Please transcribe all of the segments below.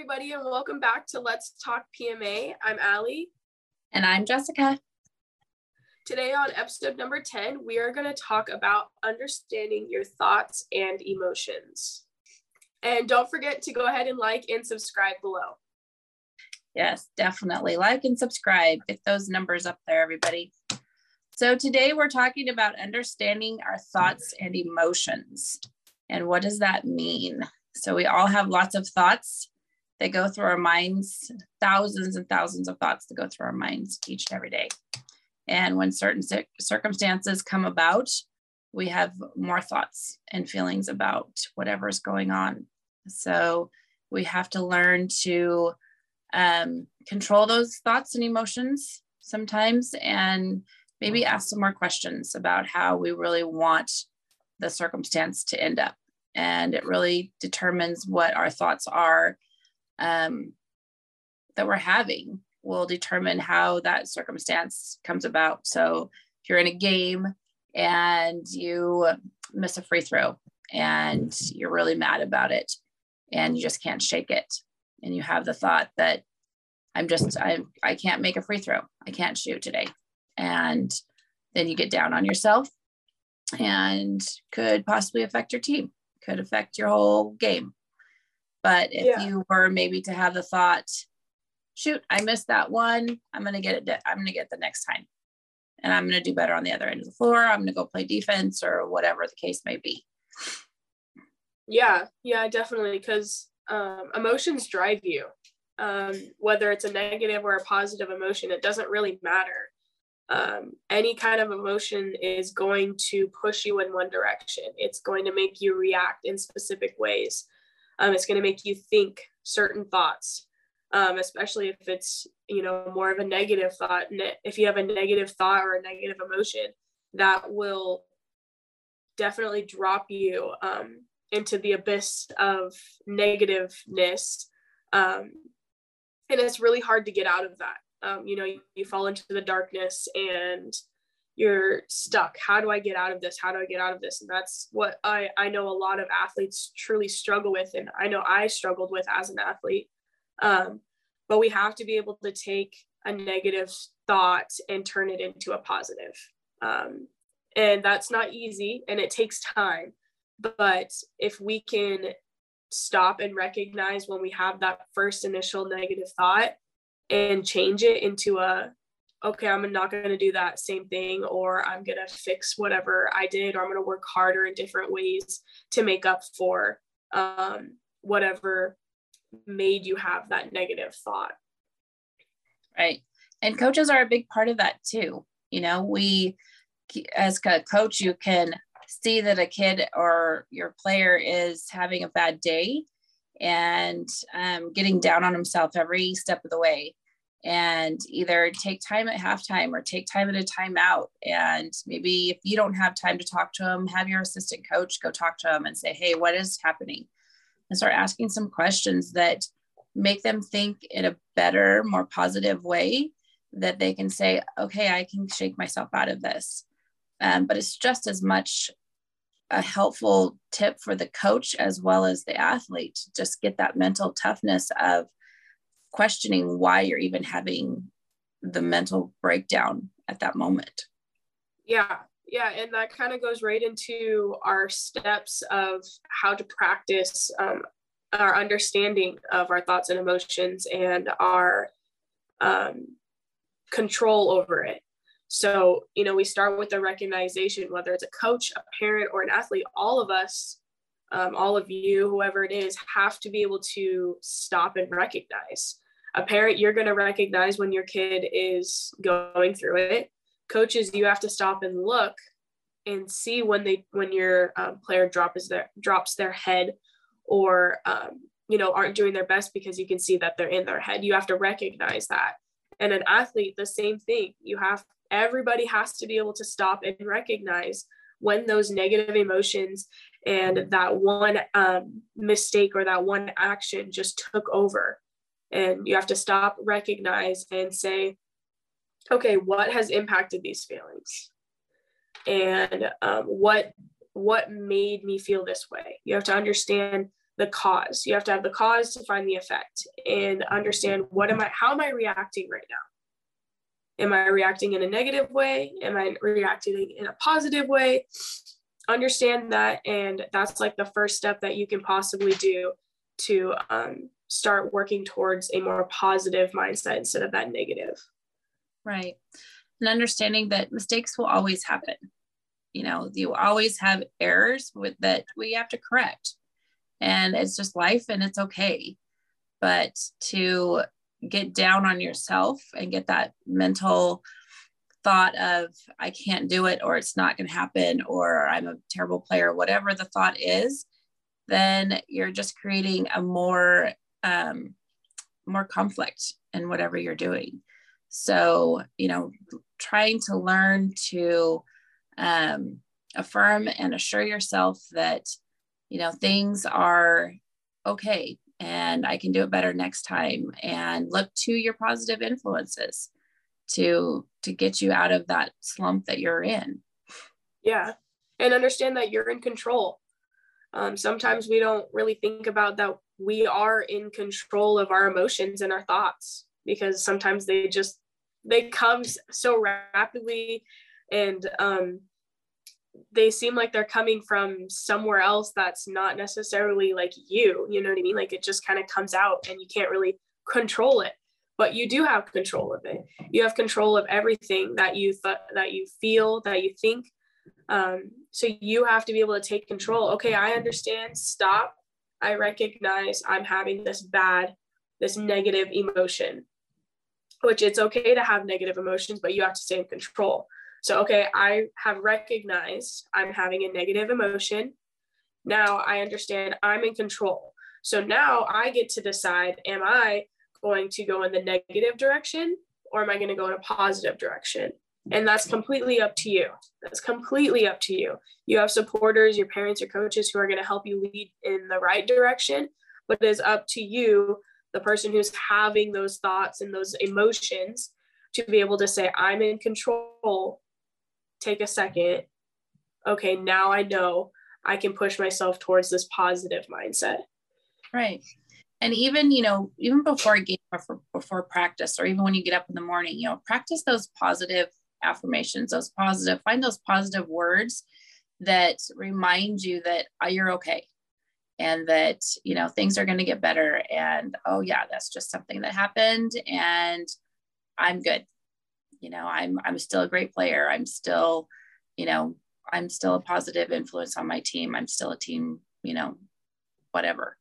everybody, and welcome back to Let's Talk PMA. I'm Allie. And I'm Jessica. Today on episode number 10, we are going to talk about understanding your thoughts and emotions. And don't forget to go ahead and like and subscribe below. Yes, definitely. Like and subscribe. Get those numbers up there, everybody. So today we're talking about understanding our thoughts and emotions. And what does that mean? So we all have lots of thoughts that go through our minds, thousands and thousands of thoughts that go through our minds each and every day. And when certain circumstances come about, we have more thoughts and feelings about whatever's going on. So we have to learn to control those thoughts and emotions sometimes, and maybe ask some more questions about how we really want the circumstance to end up. And it really determines what our thoughts are that we're having will determine how that circumstance comes about. So if you're in a game and you miss a free throw and you're really mad about it and you just can't shake it, and you have the thought that I can't make a free throw. I can't shoot today. And then you get down on yourself and could possibly affect your team. Could affect your whole game. But if you were maybe to have the thought, shoot, I missed that one. I'm going to get it the next time. And I'm going to do better on the other end of the floor. I'm going to go play defense or whatever the case may be. Yeah, definitely. Because emotions drive you. Whether it's a negative or a positive emotion, it doesn't really matter. Any kind of emotion is going to push you in one direction. It's going to make you react in specific ways. It's going to make you think certain thoughts, especially if it's, more of a negative thought. If you have a negative thought or a negative emotion, that will definitely drop you into the abyss of negativeness. And it's really hard to get out of that. You fall into the darkness and you're stuck. How do I get out of this? How do I get out of this? And that's what I know a lot of athletes truly struggle with. And I know I struggled with as an athlete. But we have to be able to take a negative thought and turn it into a positive. And that's not easy and it takes time. But if we can stop and recognize when we have that first initial negative thought, and change it into okay, I'm not going to do that same thing, or I'm going to fix whatever I did, or I'm going to work harder in different ways to make up for whatever made you have that negative thought. Right. And coaches are a big part of that too. We, as a coach, you can see that a kid or your player is having a bad day and getting down on himself every step of the way, and either take time at halftime or take time at a timeout. And maybe if you don't have time to talk to him, have your assistant coach go talk to him and say, hey, what is happening? And start asking some questions that make them think in a better, more positive way that they can say, okay, I can shake myself out of this. But it's just as much a helpful tip for the coach as well as the athlete to just get that mental toughness of questioning why you're even having the mental breakdown at that moment. Yeah. And that kind of goes right into our steps of how to practice our understanding of our thoughts and emotions and our control over it. So, we start with the recognition, whether it's a coach, a parent, or an athlete, all of us, all of you, whoever it is, have to be able to stop and recognize. A parent, you're going to recognize when your kid is going through it. Coaches, you have to stop and look and see when your player drops their head or, aren't doing their best, because you can see that they're in their head. You have to recognize that. And an athlete, the same thing. Everybody has to be able to stop and recognize when those negative emotions and that one mistake or that one action just took over. And you have to stop, recognize, and say, okay, what has impacted these feelings? And what made me feel this way? You have to understand the cause. You have to have the cause to find the effect and understand how am I reacting right now? Am I reacting in a negative way? Am I reacting in a positive way? Understand that, and that's like the first step that you can possibly do to start working towards a more positive mindset instead of that negative. Right. And understanding that mistakes will always happen. You know, you always have errors that we have to correct, and it's just life and it's okay. But to get down on yourself and get that mental thought of I can't do it, or it's not going to happen, or I'm a terrible player, whatever the thought is, then you're just creating a more conflict in whatever you're doing. So, you know, trying to learn to affirm and assure yourself that, you know, things are okay and I can do it better next time, and look to your positive influences to get you out of that slump that you're in. Yeah. And understand that you're in control. Sometimes we don't really think about that we are in control of our emotions and our thoughts, because sometimes they come so rapidly, and they seem like they're coming from somewhere else that's not necessarily like you know what I mean? Like, it just kind of comes out and you can't really control it, but you do have control of it. You have control of everything that you feel, that you think. So you have to be able to take control. Okay, I understand. Stop. I recognize I'm having this negative emotion, which it's okay to have negative emotions, but you have to stay in control. So, okay, I have recognized I'm having a negative emotion. Now I understand I'm in control. So now I get to decide, am I going to go in the negative direction, or am I going to go in a positive direction? And that's completely up to you. That's completely up to you. You have supporters, your parents, your coaches who are going to help you lead in the right direction, but it is up to you, the person who's having those thoughts and those emotions, to be able to say, I'm in control. Take a second. Okay, now I know I can push myself towards this positive mindset. Right. And even, you know, even before a game or before practice, or even when you get up in the morning, you know, practice those positive affirmations, find those positive words that remind you that you're okay, and that, you know, things are going to get better. And, oh yeah, that's just something that happened, and I'm good. You know, I'm still a great player. I'm still a positive influence on my team. I'm still a team, you know, whatever.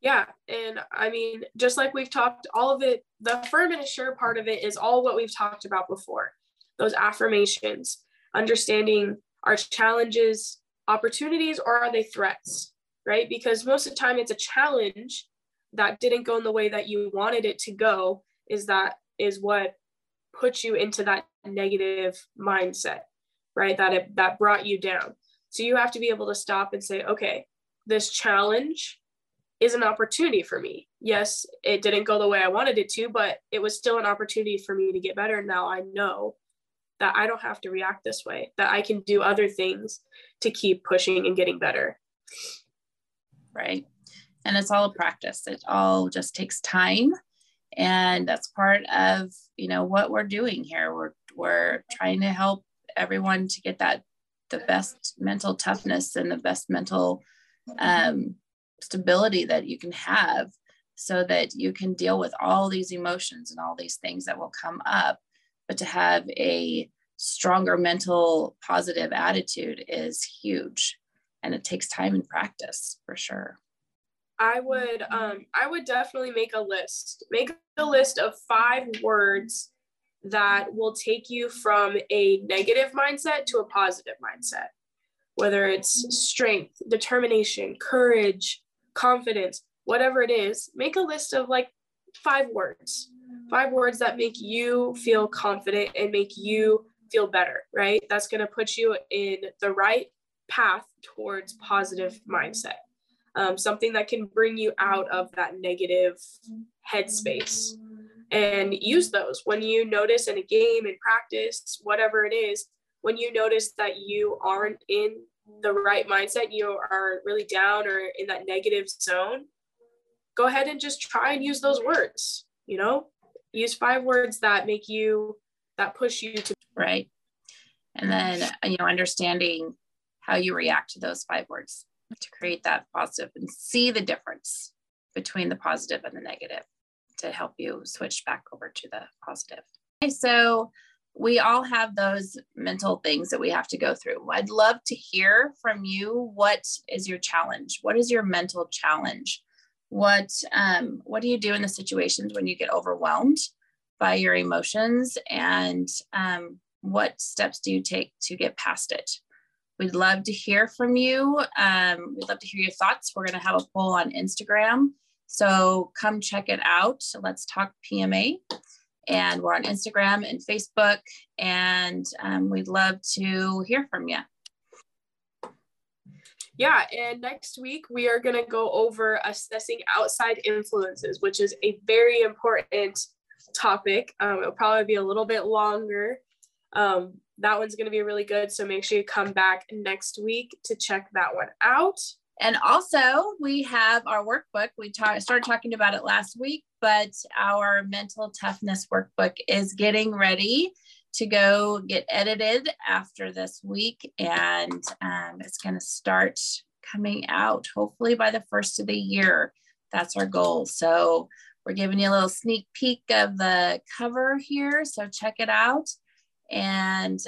Yeah. And I mean, just like we've talked, all of it, the affirm and assure part of it is all what we've talked about before. Those affirmations, understanding our challenges, opportunities, or are they threats, right? Because most of the time it's a challenge that didn't go in the way that you wanted it to go is what puts you into that negative mindset, right? That brought you down. So you have to be able to stop and say, okay, this challenge is an opportunity for me. Yes, it didn't go the way I wanted it to, but it was still an opportunity for me to get better. Now I know that I don't have to react this way, that I can do other things to keep pushing and getting better. Right. And it's all a practice. It all just takes time. And that's part of, you know, what we're doing here. We're trying to help everyone to get the best mental toughness and the best mental, stability that you can have, so that you can deal with all these emotions and all these things that will come up, but to have a stronger mental positive attitude is huge, and it takes time and practice for sure. I would definitely make a list of 5 words that will take you from a negative mindset to a positive mindset, whether it's strength, determination, courage, confidence, whatever it is. Make a list of like 5 words that make you feel confident and make you feel better, right? That's going to put you in the right path towards positive mindset. Something that can bring you out of that negative headspace, and use those when you notice in a game, in practice, whatever it is, when you notice that you aren't in the right mindset, you are really down or in that negative zone, go ahead and just try and use those words, you know, use 5 words that make you, that push you to. Right. And then, you know, understanding how you react to those 5 words to create that positive, and see the difference between the positive and the negative to help you switch back over to the positive. Okay, so we all have those mental things that we have to go through. I'd love to hear from you. What is your challenge? What is your mental challenge? What do you do in the situations when you get overwhelmed by your emotions, and what steps do you take to get past it? We'd love to hear from you. We'd love to hear your thoughts. We're going to have a poll on Instagram, so come check it out. So Let's Talk PMA, and we're on Instagram and Facebook, and we'd love to hear from you. Yeah, and next week we are going to go over assessing outside influences, which is a very important topic. It'll probably be a little bit longer. That one's going to be really good, so make sure you come back next week to check that one out. And also, we have our workbook. We started talking about it last week, but our mental toughness workbook is getting ready to go get edited after this week. And it's going to start coming out hopefully by the first of the year. That's our goal. So we're giving you a little sneak peek of the cover here. So check it out. And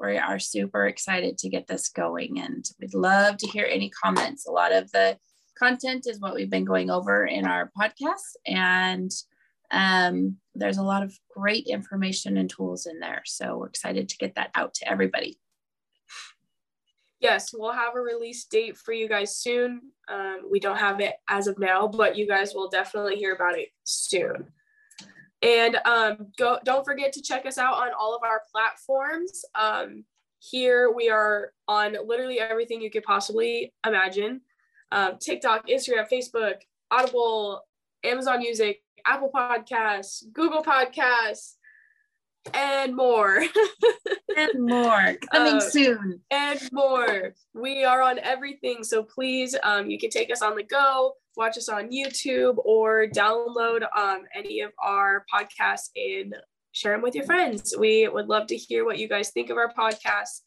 we are super excited to get this going. And we'd love to hear any comments. A lot of the content is what we've been going over in our podcast. And there's a lot of great information and tools in there. So we're excited to get that out to everybody. Yes, we'll have a release date for you guys soon. We don't have it as of now, but you guys will definitely hear about it soon. And don't forget to check us out on all of our platforms. Here we are on literally everything you could possibly imagine. TikTok, Instagram, Facebook, Audible, Amazon Music, Apple Podcasts, Google Podcasts, and more. And more. Coming soon. And more. We are on everything. So please, you can take us on the go, watch us on YouTube, or download any of our podcasts and share them with your friends. We would love to hear what you guys think of our podcast.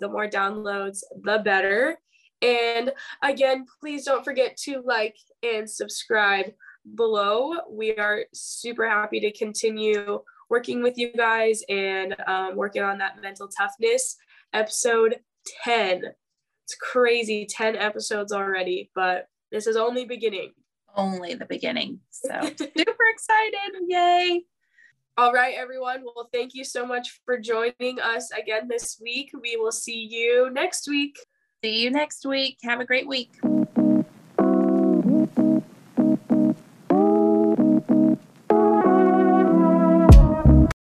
The more downloads, the better. And again, please don't forget to like and subscribe below. We are super happy to continue working with you guys and working on that mental toughness. Episode 10. It's crazy, 10 episodes already, but this is only beginning. Only the beginning. So super excited. Yay. All right, everyone. Well, thank you so much for joining us again this week. We will see you next week. See you next week. Have a great week.